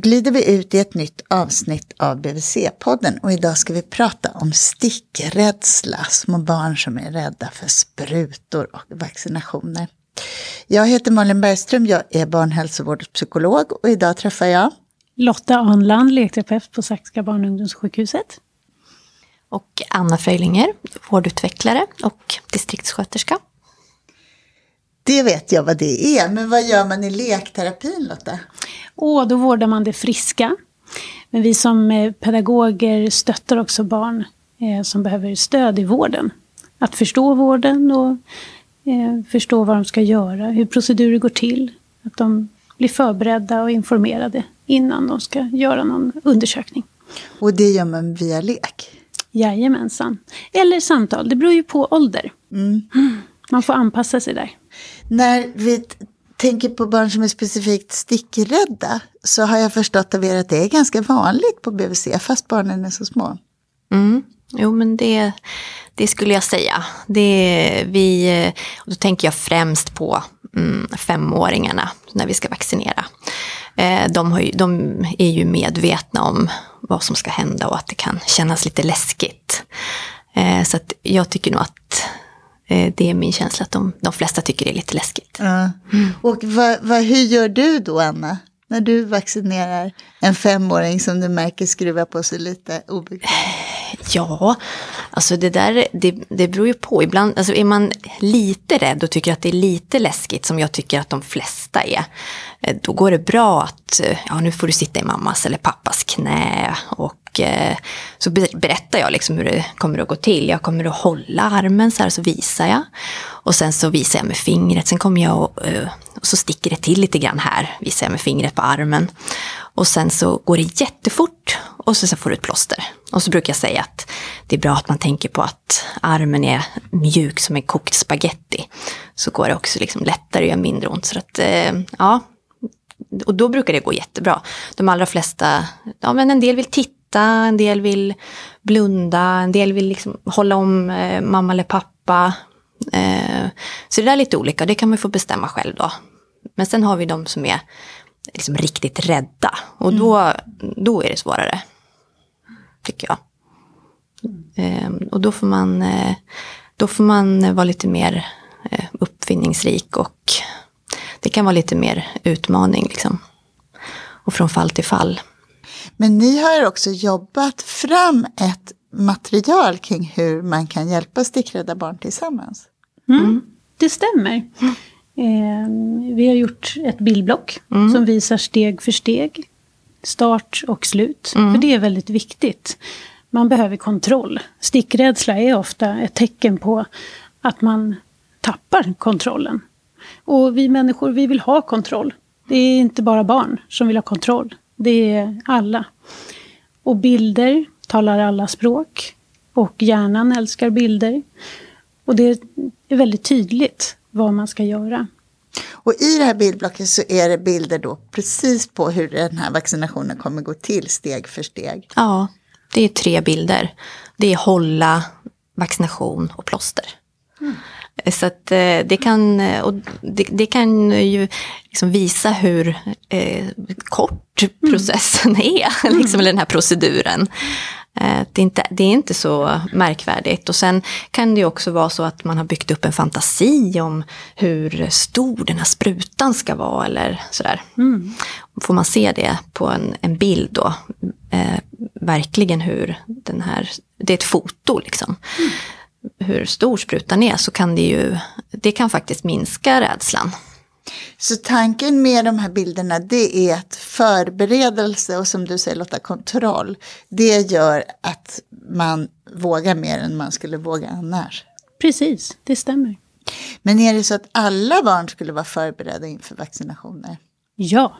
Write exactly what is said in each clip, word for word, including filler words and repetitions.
glider vi ut i ett nytt avsnitt av B V C-podden och idag ska vi prata om stickrädsla, små barn som är rädda för sprutor och vaccinationer. Jag heter Malin Bergström, jag är barnhälsovårdspsykolog och idag träffar jag Lotta Anland, lekterapeut på Sachsska barn- och ungdomssjukhuset. Och Anna Fröjlinger, vårdutvecklare och distriktssköterska. Det vet jag vad det är, men vad gör man i lekterapin, Lotta? Åh, då vårdar man det friska. Men vi som pedagoger stöttar också barn eh, som behöver stöd i vården. Att förstå vården och eh, förstå vad de ska göra, hur procedurer går till. Att de blir förberedda och informerade innan de ska göra någon undersökning. Och det gör man via lek? Jajamensan. Eller samtal, det beror ju på ålder. Mm. Man får anpassa sig där. När vi tänker på barn som är specifikt stickrädda så har jag förstått av er att det är ganska vanligt på B V C fast barnen är så små. Mm. Jo, men det, det skulle jag säga. Det, vi, då tänker jag främst på mm, femåringarna när vi ska vaccinera. De, har ju, de är ju medvetna om vad som ska hända och att det kan kännas lite läskigt. Så att jag tycker nog att det är min känsla att de, de flesta tycker det är lite läskigt. Ja. Mm. Och vad, vad, hur gör du då, Anna? När du vaccinerar en femåring som du märker skruvar på sig lite obekvämt? Ja, alltså det där, det, det beror ju på. Ibland, alltså är man lite rädd och tycker att det är lite läskigt, som jag tycker att de flesta är, då går det bra att ja, nu får du sitta i mammas eller pappas knä. Och eh, så berättar jag liksom hur det kommer att gå till. Jag kommer att hålla armen så här, så visar jag. Och sen så visar jag med fingret. Sen kommer jag och, och så sticker det till lite grann här. Visar jag med fingret på armen. Och sen så går det jättefort och så får du ett plåster. Och så brukar jag säga att det är bra att man tänker på att armen är mjuk som en kokt spaghetti. Så går det också liksom lättare och gör mindre ont. Så att, ja, och då brukar det gå jättebra. De allra flesta, ja, men en del vill titta, en del vill blunda, en del vill liksom hålla om eh, mamma eller pappa. Eh, så det där är lite olika, det kan man få bestämma själv då. Men sen har vi de som är liksom riktigt rädda. Och då, mm. då är det svårare, tycker jag. Mm. Eh, och då får man eh, då får man vara lite mer eh, uppfinningsrik och det kan vara lite mer utmaning liksom. Och från fall till fall. Men ni har också jobbat fram ett material kring hur man kan hjälpa stickrädda barn tillsammans. Mm. Mm. Det stämmer. Mm. Vi har gjort ett bildblock mm. som visar steg för steg, start och slut. Mm. För det är väldigt viktigt. Man behöver kontroll. Stickrädsla är ofta ett tecken på att man tappar kontrollen. Och vi människor, vi vill ha kontroll. Det är inte bara barn som vill ha kontroll. Det är alla. Och bilder talar alla språk. Och hjärnan älskar bilder. Och det är väldigt tydligt vad man ska göra. Och i det här bildblocket så är det bilder då precis på hur den här vaccinationen kommer gå till steg för steg. Ja, det är tre bilder. Det är hålla, vaccination och plåster. Mm. Så att det kan, och det, det kan ju liksom visa hur eh, kort processen mm. är, liksom, mm. eller den här proceduren. Det är, inte, det är inte så märkvärdigt. Och sen kan det ju också vara så att man har byggt upp en fantasi om hur stor den här sprutan ska vara eller sådär. Mm. Får man se det på en, en bild då? Eh, verkligen hur den här, det är ett foto liksom. Mm. Hur stor sprutan är så kan det ju, det kan faktiskt minska rädslan. Så tanken med de här bilderna, det är att förberedelse och som du säger Lotta, kontroll, det gör att man vågar mer än man skulle våga annars. Precis, det stämmer. Men är det så att alla barn skulle vara förberedda inför vaccinationer? Ja.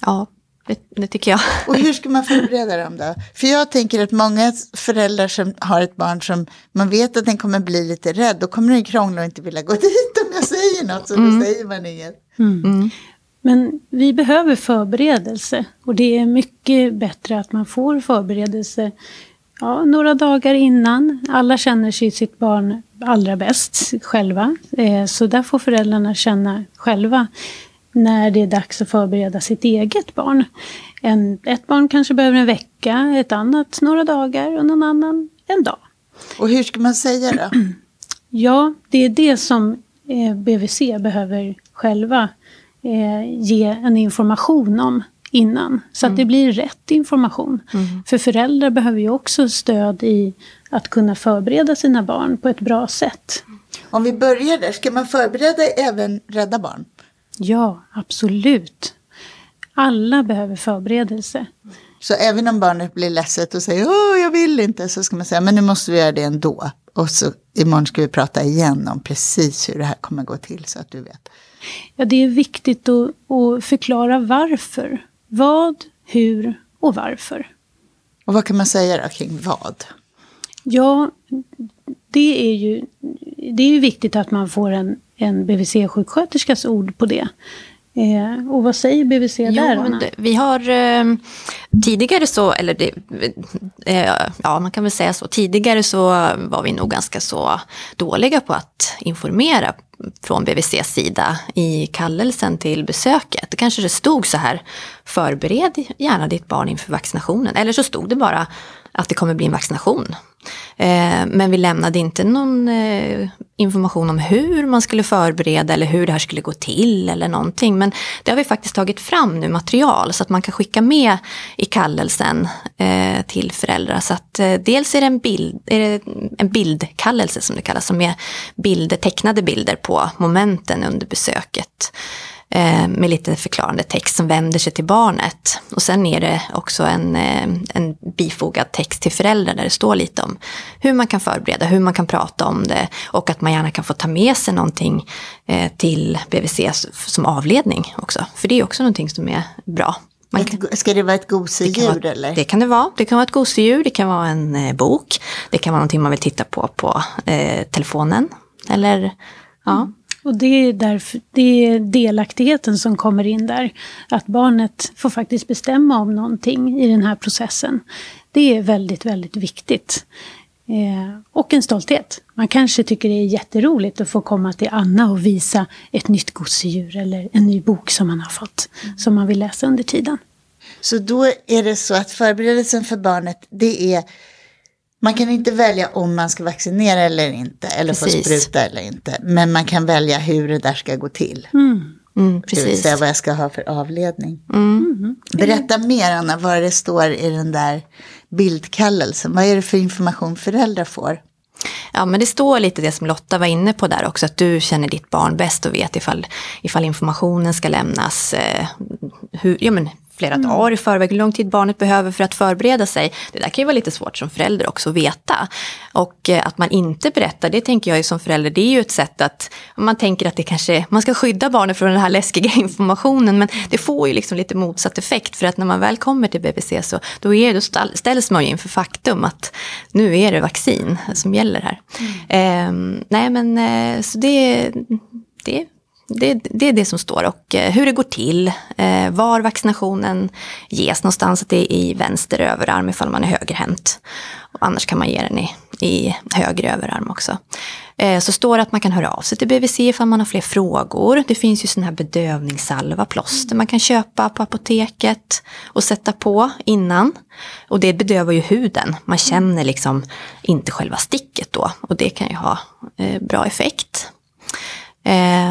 Ja, det, det tycker jag. Och hur ska man förbereda dem då? För jag tänker att många föräldrar som har ett barn som man vet att den kommer bli lite rädd, då kommer den krångla och inte vilja gå dit. Jag säger något så då mm. säger man inget. Mm. Mm. Men vi behöver förberedelse. Och det är mycket bättre att man får förberedelse ja, några dagar innan. Alla känner sig sitt barn allra bäst själva. Eh, så där får föräldrarna känna själva när det är dags att förbereda sitt eget barn. En, ett barn kanske behöver en vecka, ett annat några dagar och någon annan en dag. Och hur ska man säga då? Ja, det är det som B V C behöver själva ge en information om innan. Så att mm. det blir rätt information. Mm. För föräldrar behöver ju också stöd i att kunna förbereda sina barn på ett bra sätt. Om vi börjar där, ska man förbereda även rädda barn? Ja, absolut. Alla behöver förberedelse. Så även om barnet blir ledset och säger åh jag vill inte, så ska man säga men nu måste vi göra det ändå. Och så imorgon ska vi prata igen om precis hur det här kommer gå till så att du vet. Ja, det är viktigt att, att förklara varför. Vad, hur och varför. Och vad kan man säga då kring vad? Ja, det är ju, det är ju viktigt att man får en, en B V C-sjuksköterskas ord på det. Eh, och vad säger B V C där? Jo, det, vi har eh, tidigare så, eller det, eh, ja man kan väl säga så, tidigare så var vi nog ganska så dåliga på att informera från B V C:s sida i kallelsen till besöket. Det kanske det stod så här, förbered gärna ditt barn inför vaccinationen. Eller så stod det bara att det kommer bli en vaccination. Eh, men vi lämnade inte någon eh, information om hur man skulle förbereda eller hur det här skulle gå till eller någonting. Men det har vi faktiskt tagit fram nu material så att man kan skicka med i kallelsen eh, till föräldrar. Så att eh, dels är det, en bild, är det en bildkallelse som det kallas, som är bilder, tecknade bilder på momenten under besöket. Med lite förklarande text som vänder sig till barnet. Och sen är det också en, en bifogad text till föräldrar där det står lite om hur man kan förbereda, hur man kan prata om det och att man gärna kan få ta med sig någonting till B V C som avledning också. För det är också någonting som är bra. Man kan, ska det vara ett gosedjur eller? Det kan det vara. Det kan vara ett gosedjur, det kan vara en eh, bok. Det kan vara någonting man vill titta på på eh, telefonen. Eller, ja... Mm. Och det är, därför, det är delaktigheten som kommer in där. Att barnet får faktiskt bestämma om någonting i den här processen. Det är väldigt, väldigt viktigt. Eh, och en stolthet. Man kanske tycker det är jätteroligt att få komma till Anna och visa ett nytt gosedjur eller en ny bok som man har fått. Mm. Som man vill läsa under tiden. Så då är det så att förberedelsen för barnet, det är... Man kan inte välja om man ska vaccinera eller inte. Eller precis. Få spruta eller inte. Men man kan välja hur det där ska gå till. Mm. Mm, precis. Det vill säga vad jag ska ha för avledning. Mm. Mm. Berätta mer Anna vad det står i den där bildkallelsen. Vad är det för information föräldrar får? Ja, men det står lite det som Lotta var inne på där också, att du känner ditt barn bäst och vet ifall, ifall informationen ska lämnas eh, hur, ja, men flera mm. dagar i förväg, hur lång tid barnet behöver för att förbereda sig. Det där kan ju vara lite svårt som förälder också att veta. Och eh, att man inte berättar, det tänker jag ju som förälder, det är ju ett sätt att man tänker att det kanske, man ska skydda barnet från den här läskiga informationen, men det får ju liksom lite motsatt effekt, för att när man väl kommer till B V C så då, är, då ställs man ju inför faktum att nu är det vaccin som gäller här. Mm. Eh, nej men eh, så det det Det, det är det som står och hur det går till, var vaccinationen ges någonstans, att det är i vänster överarm ifall man är högerhänt. Och annars kan man ge den i, i höger överarm också. Så står det att man kan höra av sig till B V C ifall man har fler frågor. Det finns ju sån här bedövningssalva, plåster man kan köpa på apoteket och sätta på innan. Och det bedövar ju huden. Man känner liksom inte själva sticket då och det kan ju ha bra effekt.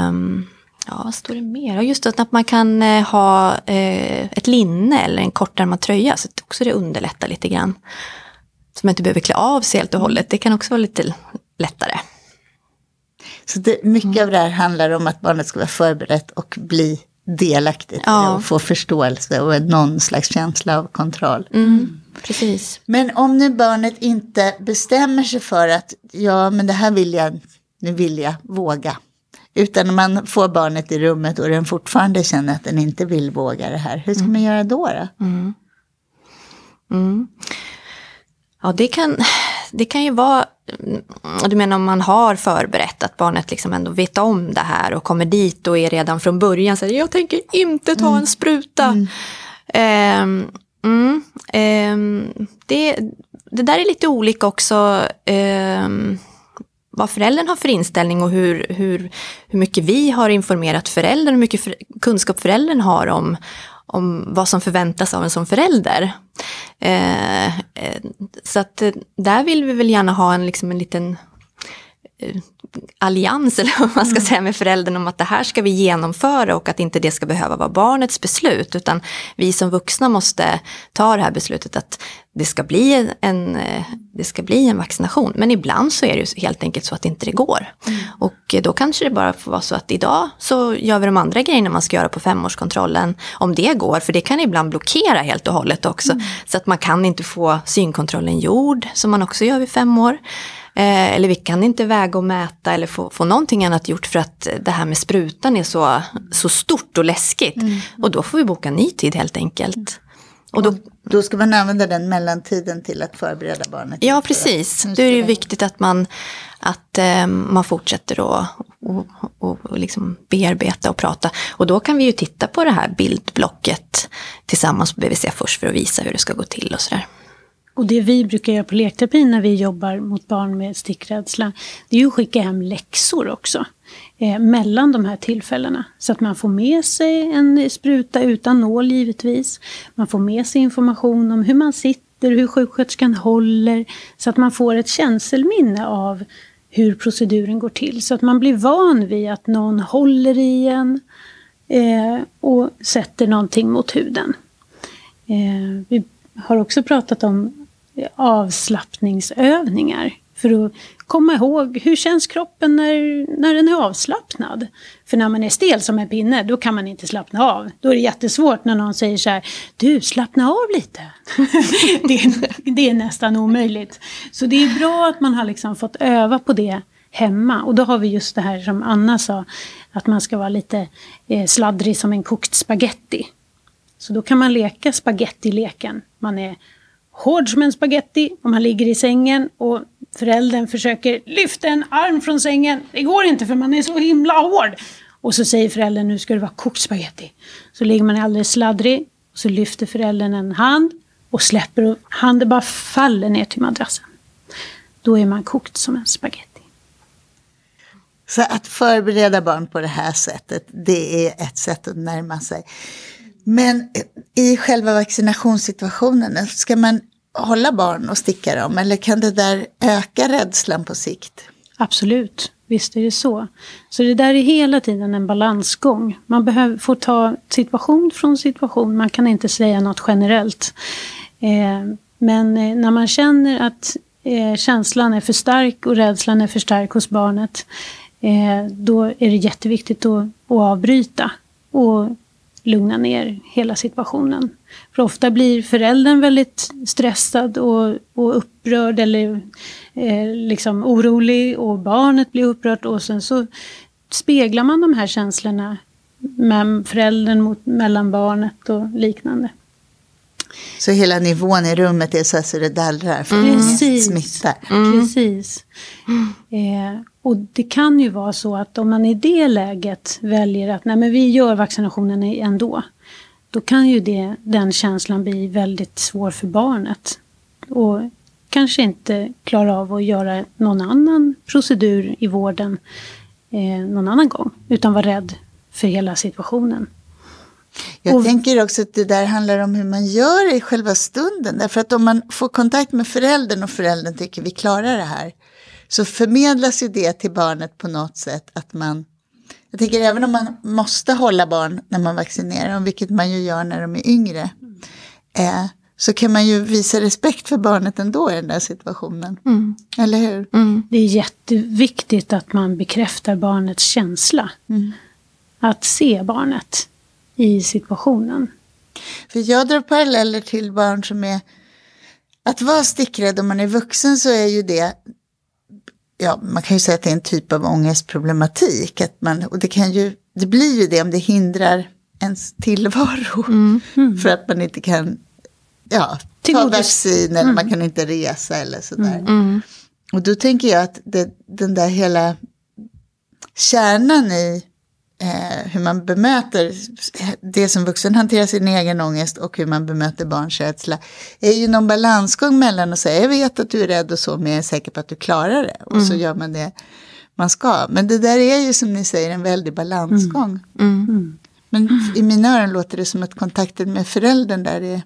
Um, ja, vad står det mer? Just att man kan uh, ha uh, ett linne eller en kortärmad tröja, så att också det underlättar lite grann. Så man inte behöver klä av sig helt och hållet. Det kan också vara lite lättare. Så det, mycket mm. av det här handlar om att barnet ska vara förberett och bli delaktigt. Ja. Och få förståelse och någon slags känsla av kontroll. Mm, precis. Men om nu barnet inte bestämmer sig för att ja, men det här vill jag, nu vill jag våga. Utan man får barnet i rummet och den fortfarande känner att den inte vill våga det här. Hur ska mm. man göra då då? Mm. Mm. Ja, det kan, det kan ju vara... Du menar om man har förberett att barnet liksom ändå vet om det här och kommer dit och är redan från början så här, jag tänker inte ta mm. en spruta. Mm. Eh, mm, eh, det, det där är lite olika också... Eh, vad föräldern har för inställning och hur, hur, hur mycket vi har informerat föräldern, hur mycket för, kunskap föräldern har om, om vad som förväntas av en som förälder. Eh, eh, så att där vill vi väl gärna ha en, liksom en liten eh, allians, eller vad man ska mm. säga, med föräldern om att det här ska vi genomföra och att inte det ska behöva vara barnets beslut, utan vi som vuxna måste ta det här beslutet att det ska bli en, det ska bli en vaccination. Men ibland så är det ju helt enkelt så att inte det går. Mm. Och då kanske det bara får vara så att idag så gör vi de andra grejerna man ska göra på femårskontrollen, om det går. För det kan ibland blockera helt och hållet också. Mm. Så att man kan inte få synkontrollen gjord, som man också gör vid fem år. Eh, eller vi kan inte väga och mäta eller få, få någonting annat gjort för att det här med sprutan är så, så stort och läskigt. Mm. Och då får vi boka ny tid helt enkelt. Mm. Och då, då ska man använda den mellantiden till att förbereda barnet. Ja, precis. Då är det ju viktigt att man, att, eh, man fortsätter och, och, och, och liksom bearbeta och prata. Och då kan vi ju titta på det här bildblocket tillsammans på B V C först för att visa hur det ska gå till och sådär. Och det vi brukar göra på lekterapin när vi jobbar mot barn med stickrädsla, det är ju att skicka hem läxor också. Eh, mellan de här tillfällena. Så att man får med sig en spruta utan nål givetvis. Man får med sig information om hur man sitter, hur sjuksköterskan håller. Så att man får ett känselminne av hur proceduren går till. Så att man blir van vid att någon håller i en eh, och sätter någonting mot huden. Eh, vi har också pratat om avslappningsövningar. För att komma ihåg, hur känns kroppen när, när den är avslappnad? För när man är stel som en pinne, då kan man inte slappna av. Då är det jättesvårt när någon säger så här, du, slappna av lite. det, är, det är nästan omöjligt. Så det är bra att man har liksom fått öva på det hemma. Och då har vi just det här som Anna sa, att man ska vara lite eh, sladdrig som en kokt spaghetti. Så då kan man leka spagettileken. Man är hård som en spagetti om man ligger i sängen och föräldern försöker lyfta en arm från sängen. Det går inte för man är så himla hård. Och så säger föräldern, nu ska det vara kokt spagetti. Så ligger man alldeles sladdrig och så lyfter föräldern en hand och släpper och handen bara faller ner till madrassen. Då är man kokt som en spagetti. Så att förbereda barn på det här sättet, det är ett sätt att närma sig. Men i själva vaccinationssituationen, ska man hålla barn och sticka dem? Eller kan det där öka rädslan på sikt? Absolut, visst är det så. Så det där är hela tiden en balansgång. Man behöver få ta situation från situation. Man kan inte säga något generellt. Eh, men när man känner att eh, känslan är för stark och rädslan är för stark hos barnet. Eh, då är det jätteviktigt att, att avbryta och lugna ner hela situationen. För ofta blir föräldern väldigt stressad och, och upprörd eller eh, liksom orolig och barnet blir upprört och sen så speglar man de här känslorna med föräldern mot, mellan barnet och liknande. Så hela nivån i rummet är så, så det dallrar för mm. Precis. Smittar. Mm. Precis. Eh, och det kan ju vara så att om man i det läget väljer att nej men vi gör vaccinationen ändå. Då kan ju det, den känslan bli väldigt svår för barnet. Och kanske inte klara av att göra någon annan procedur i vården eh, någon annan gång. Utan vara rädd för hela situationen. Jag och, tänker också att det där handlar om hur man gör i själva stunden. Därför att om man får kontakt med föräldern och föräldern tycker vi klarar det här. Så förmedlas ju det till barnet på något sätt att man... Jag tänker även om man måste hålla barn när man vaccinerar dem, vilket man ju gör när de är yngre, eh, så kan man ju visa respekt för barnet ändå i den där situationen. Mm. Eller hur? Mm. Det är jätteviktigt att man bekräftar barnets känsla. Mm. Att se barnet i situationen. För jag drar paralleller till barn som är... Att vara stickrädd om man är vuxen så är ju det... Ja, man kan ju säga att det är en typ av ångestproblematik. Att man, och det, kan ju, det blir ju det om det hindrar ens tillvaro. Mm, mm. För att man inte kan ja, ta vaccin eller mm. man kan inte resa eller sådär. Mm, mm. Och då tänker jag att det, den där hela kärnan i eh, hur man bemöter det som vuxen hanterar sin egen ångest och hur man bemöter barns rädsla är ju någon balansgång mellan att säga jag vet att du är rädd och så, men jag är säker på att du klarar det. Och mm. så gör man det man ska. Men det där är ju som ni säger en väldig balansgång. Mm. Mm. Men i mina öron låter det som att kontakten med föräldern där är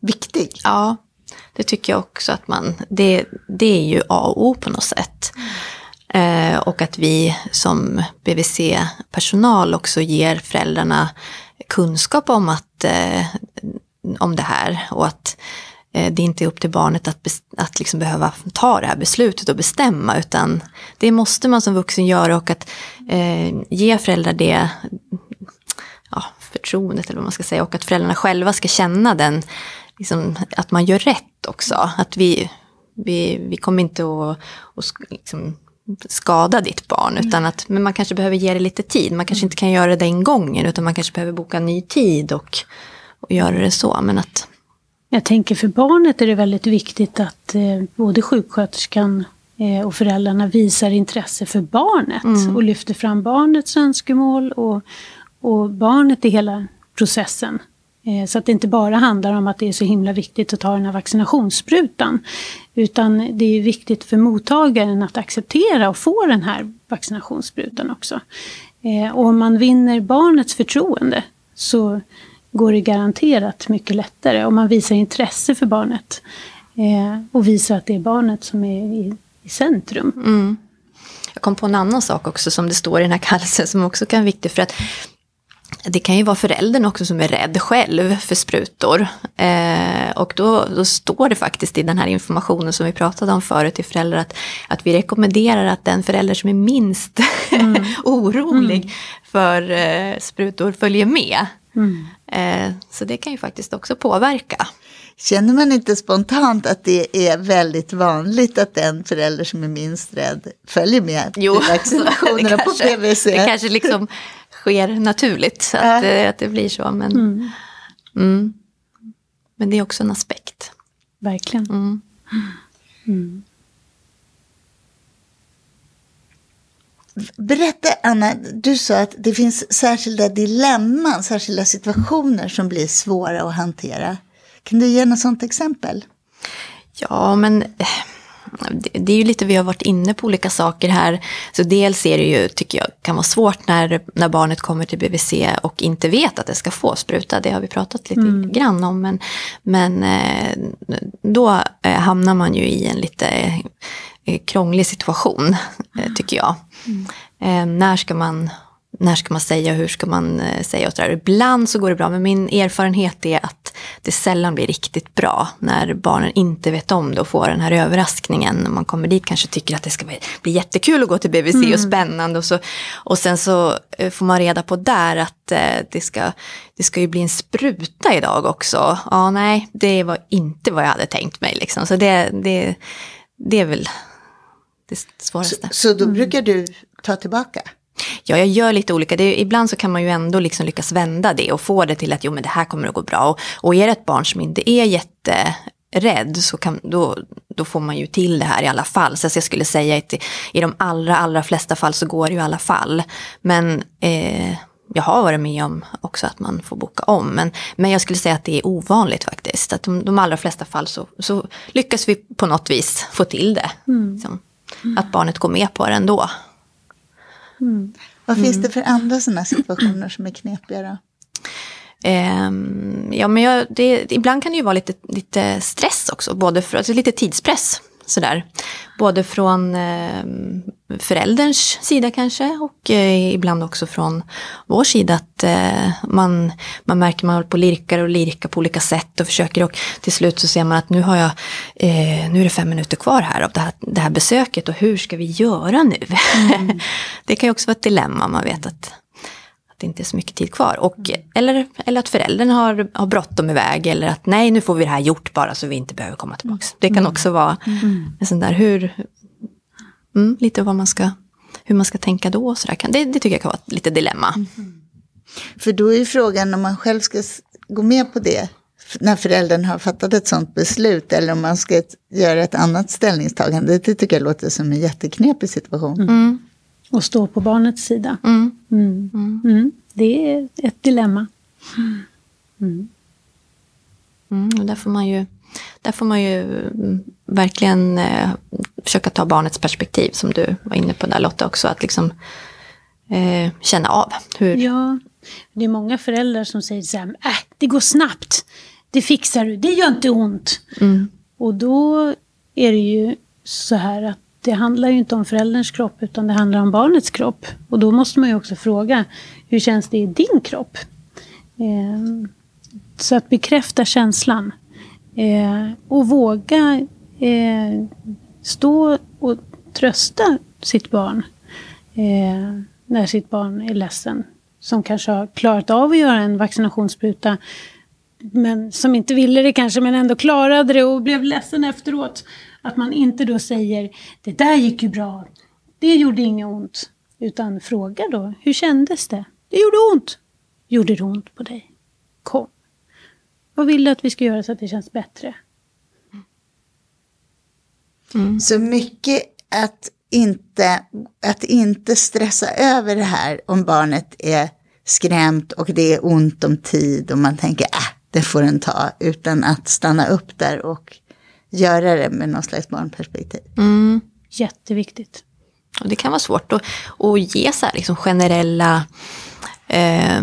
viktig. Ja, det tycker jag också att man, det, det är ju A och O på något sätt. Eh, och att vi som B V C-personal också ger föräldrarna kunskap om, att, eh, om det här. Och att eh, det inte är upp till barnet att, bes- att liksom behöva ta det här beslutet och bestämma. Utan det måste man som vuxen göra, och att eh, ge föräldrar det... Ja, förtroendet eller vad man ska säga, och att föräldrarna själva ska känna den liksom, att man gör rätt också, att vi, vi, vi kommer inte att, att liksom skada ditt barn, utan att, men man kanske behöver ge det lite tid, man kanske inte kan göra det den gången, utan man kanske behöver boka ny tid och, och göra det så. Men att jag tänker för barnet är det väldigt viktigt att eh, både sjuksköterskan eh, och föräldrarna visar intresse för barnet mm. och lyfter fram barnets önskemål och Och barnet i hela processen. Eh, så att det inte bara handlar om att det är så himla viktigt att ta den här vaccinationssprutan. Utan det är viktigt för mottagaren att acceptera och få den här vaccinationssprutan också. Eh, och om man vinner barnets förtroende så går det garanterat mycket lättare. Om man visar intresse för barnet. Eh, och visar att det är barnet som är i, i centrum. Mm. Jag kom på en annan sak också som det står i den här kallelsen som också kan vara viktig, för att det kan ju vara föräldern också som är rädd själv för sprutor. Eh, och då, då står det faktiskt i den här informationen som vi pratade om förut till föräldrar att, att vi rekommenderar att den förälder som är minst mm. orolig mm. för eh, sprutor följer med. Mm. Eh, så det kan ju faktiskt också påverka. Känner man inte spontant att det är väldigt vanligt att den förälder som är minst rädd följer med jo, till vaccinationerna på B V C? Det kanske liksom... sker naturligt att, äh. att det blir så, men mm. Mm. men det är också en aspekt verkligen mm. Mm. Berätta Anna, du sa att det finns särskilda dilemman, särskilda situationer som blir svåra att hantera. Kan du ge något sånt exempel? Ja, men det är ju lite, vi har varit inne på olika saker här. Så dels är det ju, tycker jag, kan vara svårt när, när barnet kommer till B V C och inte vet att det ska få spruta. Det har vi pratat lite mm. grann om. Men, men då hamnar man ju i en lite krånglig situation, tycker jag. Mm. När ska man... När ska man säga, hur ska man säga och sådär. Ibland så går det bra, men min erfarenhet är att det sällan blir riktigt bra när barnen inte vet om det och får den här överraskningen. Man kommer dit, kanske tycker att det ska bli jättekul att gå till B V C mm. och spännande. Och, så, och sen så får man reda på där att det ska, det ska ju bli en spruta idag också. Ja, nej, det var inte vad jag hade tänkt mig. Liksom. Så det, det, det är väl det svåraste. Så, så då brukar du ta tillbaka? Ja, jag gör lite olika. Det är, ibland så kan man ju ändå liksom lyckas vända det och få det till att jo, men det här kommer att gå bra. Och, och är det ett barn som inte är jätterädd så kan, då, då får man ju till det här i alla fall. Så jag skulle säga att i de allra, allra flesta fall så går det ju i alla fall. Men eh, jag har varit med om också att man får boka om. Men, men jag skulle säga att det är ovanligt faktiskt. Att de, de allra flesta fall så, så lyckas vi på något vis få till det. Mm. Liksom. Att barnet går med på det ändå. Mm. Vad finns mm. det för andra sådana situationer som är knepigare? Um, ja, men jag, det, ibland kan det ju vara lite, lite stress också. Både för, alltså lite tidspress. Sådär. Både från eh, förälderns sida kanske och eh, ibland också från vår sida att eh, man, man märker man håller på och lirkar och lirkar på olika sätt och försöker, och till slut så ser man att nu har jag eh, nu är det fem minuter kvar här av det här, det här besöket, och hur ska vi göra nu? Mm. Det kan ju också vara ett dilemma, man vet att det inte är så mycket tid kvar. Och, eller, eller att föräldern har, har bråttom iväg. Eller att nej, nu får vi det här gjort bara så vi inte behöver komma tillbaka. Det kan mm. också vara mm. en sån där hur... Mm, lite vad man ska, hur man ska tänka då. Och så där. Det, det tycker jag kan vara lite dilemma. Mm. För då är ju frågan om man själv ska gå med på det. När föräldern har fattat ett sånt beslut. Eller om man ska göra ett annat ställningstagande. Det tycker jag låter som en jätteknepig situation. Mm. Och stå på barnets sida. Mm. Mm. Mm. Mm. Det är ett dilemma. Mm. Mm. Och där får man ju, där får man ju verkligen eh, försöka ta barnets perspektiv, som du var inne på där, Lotta, också. Att liksom eh, känna av. Hur... Ja, det är många föräldrar som säger så här, äh, det går snabbt. Det fixar du, det gör inte ont. Mm. Och då är det ju så här att det handlar ju inte om förälderns kropp, utan det handlar om barnets kropp. Och då måste man ju också fråga, hur känns det i din kropp? Eh, så att bekräfta känslan. Eh, och våga eh, stå och trösta sitt barn eh, när sitt barn är ledsen. Som kanske har klarat av att göra en vaccinationsspruta, men som inte ville det kanske, men ändå klarade det och blev ledsen efteråt. Att man inte då säger, det där gick ju bra, det gjorde inget ont. Utan fråga då, hur kändes det? Det gjorde ont. Gjorde det ont på dig? Kom. Vad vill du att vi ska göra så att det känns bättre? Mm. Så mycket att inte, att inte stressa över det här om barnet är skrämt och det är ont om tid och man tänker, äh, det får den ta. Utan att stanna upp där och göra det med någon slags barnperspektiv. Mm. Jätteviktigt. Och det kan vara svårt att, att ge så här liksom generella eh,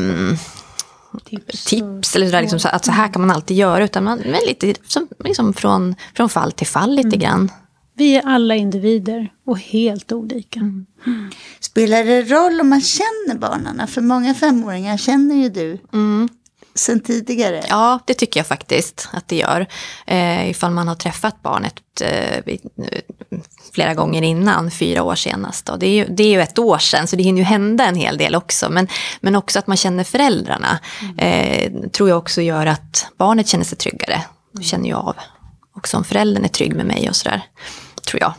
tips, tips eller så där, liksom, så att så här kan man alltid göra, utan man är lite som, liksom från, från fall till fall lite mm. grann. Vi är alla individer och helt olika. Mm. Spelar det roll om man känner barnen? För många femåringar känner ju du. Mm. Sen tidigare? Ja, det tycker jag faktiskt att det gör. Eh, ifall man har träffat barnet eh, flera gånger innan, fyra år senast. Då. Det, är ju, det är ju ett år sedan, så det hinner ju hända en hel del också. Men, men också att man känner föräldrarna eh, tror jag också gör att barnet känner sig tryggare. Det känner jag av. Också om föräldern är trygg med mig och sådär, tror jag.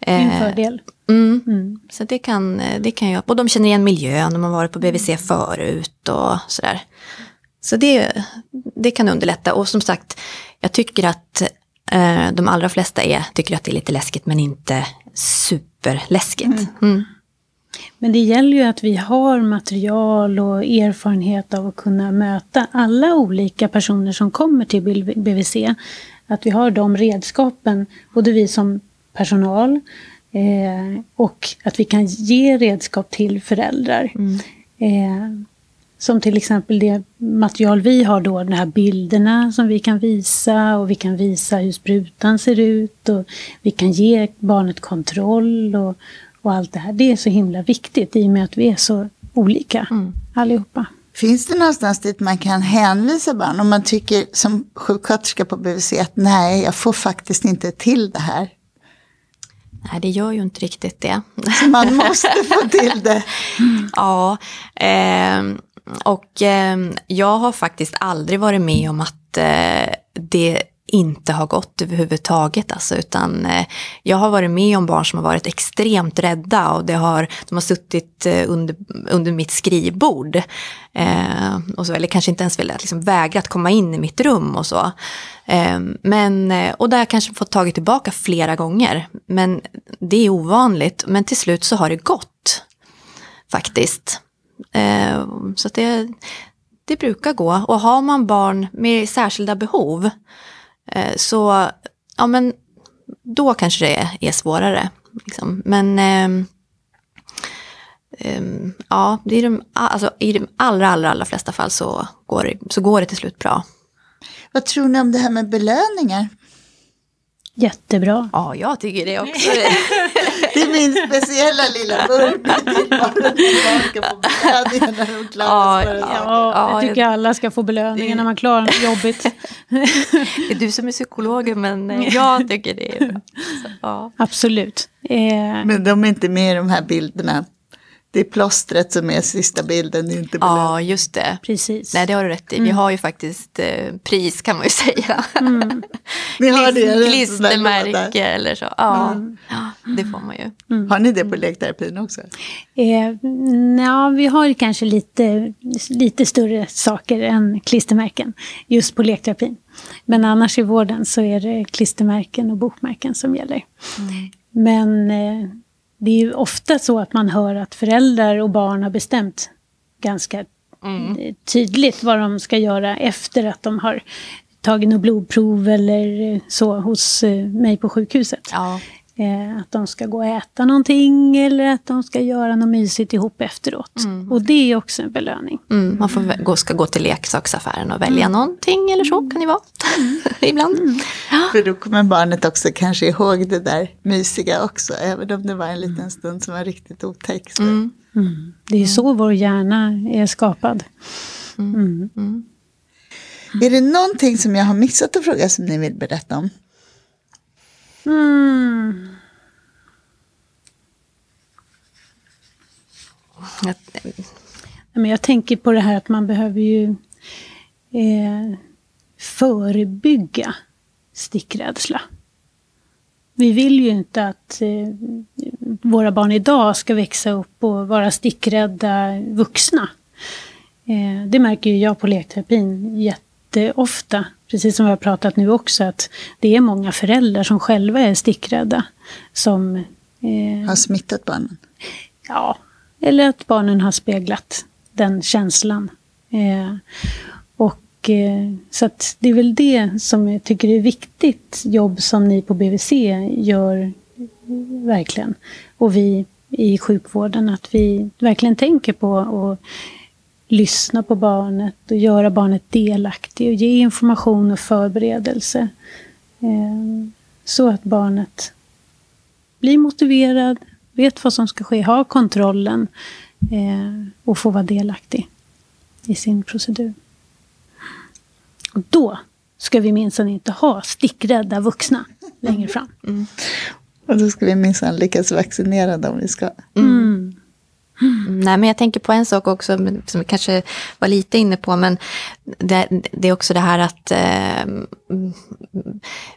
Eh, det är en fördel. Mm. Mm. Så det kan, det kan jag. Och de känner igen miljön, de har varit på B V C förut och sådär. Så det, det kan underlätta. Och som sagt, jag tycker att eh, de allra flesta är, tycker att det är lite läskigt, men inte superläskigt. Mm. Mm. Men det gäller ju att vi har material och erfarenhet av att kunna möta alla olika personer som kommer till B V C. Att vi har de redskapen, både vi som personal Eh, och att vi kan ge redskap till föräldrar. Mm. Eh, som till exempel det material vi har då, de här bilderna som vi kan visa. Och vi kan visa hur sprutan ser ut. Och vi kan ge barnet kontroll och, och allt det här. Det är så himla viktigt i och med att vi är så olika mm. allihopa. Finns det någonstans dit man kan hänvisa barn om man tycker som sjuksköterska på B V C att nej, jag får faktiskt inte till det här? Nej, det gör ju inte riktigt det. Så man måste få till det. Mm. Ja, eh, och eh, jag har faktiskt aldrig varit med om att eh, det inte har gått överhuvudtaget. Alltså, utan eh, jag har varit med om barn som har varit extremt rädda och det har, de har suttit eh, under, under mitt skrivbord. Eh, och så, eller kanske inte ens velat liksom, vägra att komma in i mitt rum och så. Eh, men, och där har jag kanske fått tagit tillbaka flera gånger. Men det är ovanligt. Men till slut så har det gått faktiskt. Eh, så att det, det brukar gå. Och har man barn med särskilda behov, så ja, men då kanske det är svårare liksom. Men eh, eh, ja, det är de, alltså, i de allra, allra, allra flesta fall så går, det, så går det till slut bra. Vad tror ni om det här med belöningar? Jättebra. Ja, jag tycker det också. Det är min speciella lilla burk. Ja, ja, jag tycker alla ska få belöningar när man klarar något jobbigt. Det är du som är psykolog, men jag tycker det är bra. Så, ja. Absolut. Eh. Men de är inte med i de här bilderna. Det är plåstret som är sista bilden, det är inte belöning. Ja, just det. Precis. Nej, det har du rätt i. Mm. Vi har ju faktiskt eh, pris, kan man ju säga. Mm. Vi har det. Klistermärke eller så. Ja, mm. ja, det får man ju. Mm. Har ni det på lekterapin också? Eh, ja, vi har kanske lite, lite större saker än klistermärken just på lekterapin. Men annars i vården så är det klistermärken och bokmärken som gäller. Mm. Men... Eh, det är ju ofta så att man hör att föräldrar och barn har bestämt ganska mm. tydligt vad de ska göra efter att de har tagit något blodprov eller så hos mig på sjukhuset. Ja. Att de ska gå och äta någonting eller att de ska göra något mysigt ihop efteråt. Mm. Och det är också en belöning. Mm. Man får gå, ska gå till leksaksaffären och välja mm. någonting eller så kan det vara mm. ibland. Mm. Ja. För då kommer barnet också kanske ihåg det där mysiga också. Även om det var en liten stund som var riktigt otäck. Mm. Mm. Det är mm. så vår hjärna är skapad. Mm. Mm. Mm. Är det någonting som jag har missat att fråga som ni vill berätta om? Mm. Jag, men jag tänker på det här att man behöver ju eh, förebygga stickrädsla. Vi vill ju inte att eh, våra barn idag ska växa upp och vara stickrädda vuxna. Eh, det märker ju jag på lekterapin jätteofta. Precis som vi har pratat nu också, att det är många föräldrar som själva är stickrädda. Som eh, har smittat barnen. Ja, eller att barnen har speglat den känslan. Eh, och, eh, så att det är väl det som jag tycker är viktigt jobb som ni på B V C gör verkligen. Och vi i sjukvården, att vi verkligen tänker på och lyssna på barnet och göra barnet delaktig och ge information och förberedelse så att barnet blir motiverad, vet vad som ska ske, har kontrollen och får vara delaktig i sin procedur. Och då ska vi minsann inte ha stickrädda vuxna längre fram. Mm. Och då ska vi minsann lyckas vaccinera dem vi ska. Mm. Mm. Nej, men jag tänker på en sak också som vi kanske var lite inne på, men det, det är också det här att eh,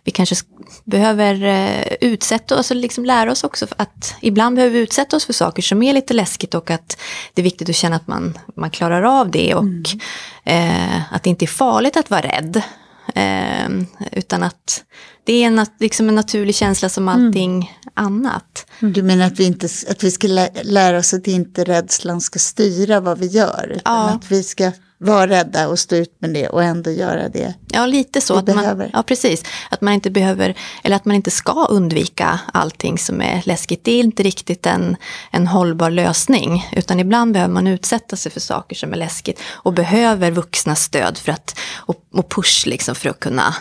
vi kanske behöver eh, utsätta oss och liksom lära oss också att ibland behöver vi utsätta oss för saker som är lite läskigt och att det är viktigt att känna att man, man klarar av det och mm. eh, att det inte är farligt att vara rädd. Eh, utan att det är en, liksom en naturlig känsla som allting mm. annat. Du menar att vi, inte, att vi ska lä- lära oss att inte rädslan ska styra vad vi gör, utan ja. Att vi ska vara rädda och stå ut med det och ändå göra det. Ja, lite så att man, ja, precis, att man inte behöver eller att man inte ska undvika allting som är läskigt. Det är inte riktigt en, en hållbar lösning, utan ibland behöver man utsätta sig för saker som är läskigt och behöver vuxna stöd för att och, och push liksom för att kunna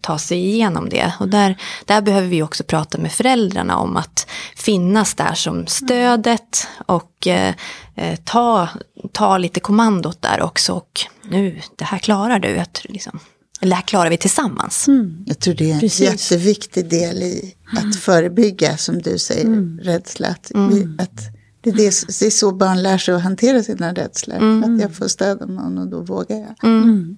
ta sig igenom det. Och där, där behöver vi också prata med föräldrarna om att finnas där som stödet och eh, ta, ta lite kommandot där också. Och nu, det här klarar du. Jag tror, liksom, eller det här klarar vi tillsammans. Mm. Jag tror det är en Precis. jätteviktig del i att förebygga, som du säger, mm. rädsla. Att, mm. att det, är det, det är så barn lär sig att hantera sina rädslor. Mm. Att jag får stöd av någon och då vågar jag. Mm.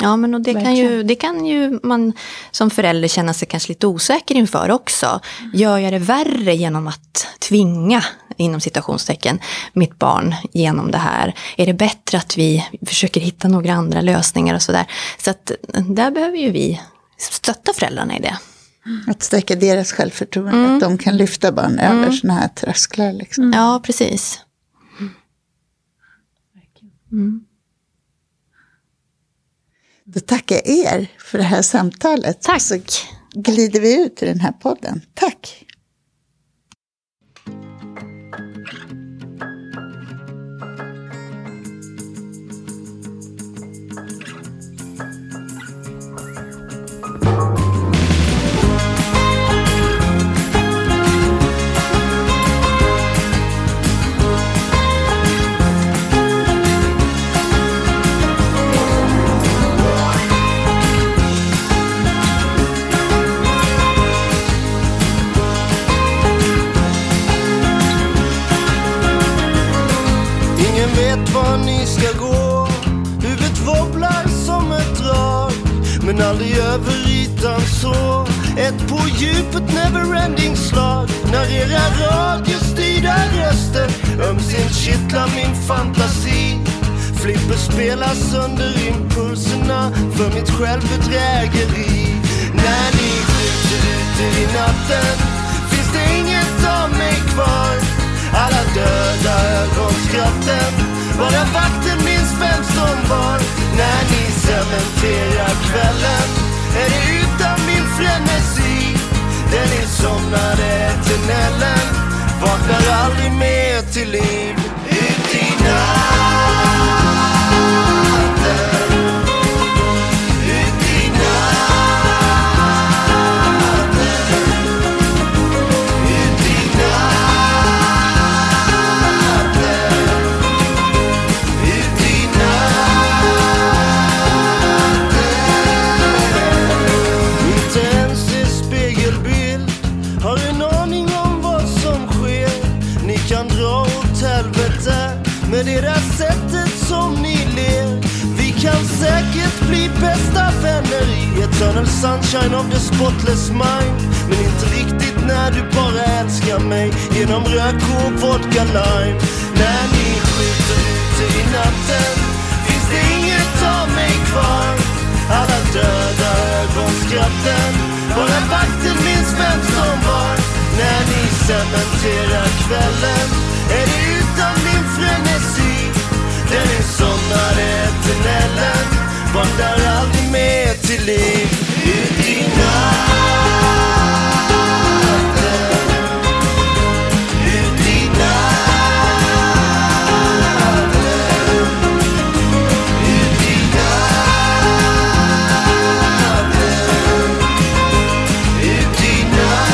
Ja, men och det, kan ju, det kan ju man som förälder känna sig kanske lite osäker inför också. Gör jag det värre genom att tvinga, inom citationstecken, mitt barn genom det här? Är det bättre att vi försöker hitta några andra lösningar och sådär? Så att där behöver ju vi stötta föräldrarna i det. Att stärka deras självförtroende, mm. att de kan lyfta barn mm. över såna här trösklar. Liksom. Mm. Ja, precis. Mm. Då tackar jag er för det här samtalet. Tack. Så glider vi ut i den här podden. Tack. Men aldrig över ytan så ett på djupet neverending slag. När era radiostyrda röster ömsint kittlar min fantasi. Flipper spelas under impulserna för mitt självbedrägeri. När ni skjuter ut i natten finns det inget av mig kvar. kommenterar kvällen. Är det utan min frenesi? Den insomnade tunnelen vaknar aldrig mer till liv. Ut i natten. Deras sättet som ni ler. Vi kan säkert bli bästa vänner i eternal sunshine of the spotless mind. Men inte riktigt när du bara älskar mig genom rök och vodka lime. När ni skjuter ute i natten finns det inget av mig kvar. Alla döda ögonskratten, bara vakten minns vem som var. När ni cementerar kvällen är det utan min frenesi. Den insomnade tunnelen vandrar aldrig mer till liv. Ut i natten. Ut i natten. Ut i natten. Ut i natten.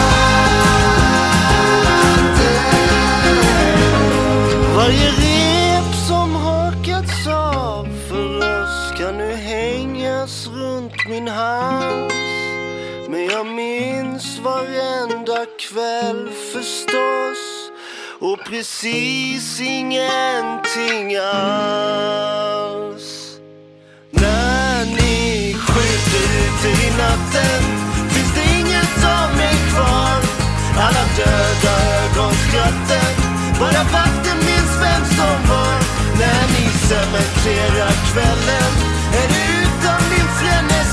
Varje rep som hakats av för oss kan nu hängas runt min hals. Men jag minns varenda kväll förstås, och precis ingenting alls. När ni skjuter ut i natten finns det inget av mig kvar. Alla döda ögonskratten, bara vakten minns vem som var. När ni cementerar kvällen är det utan min frenesi.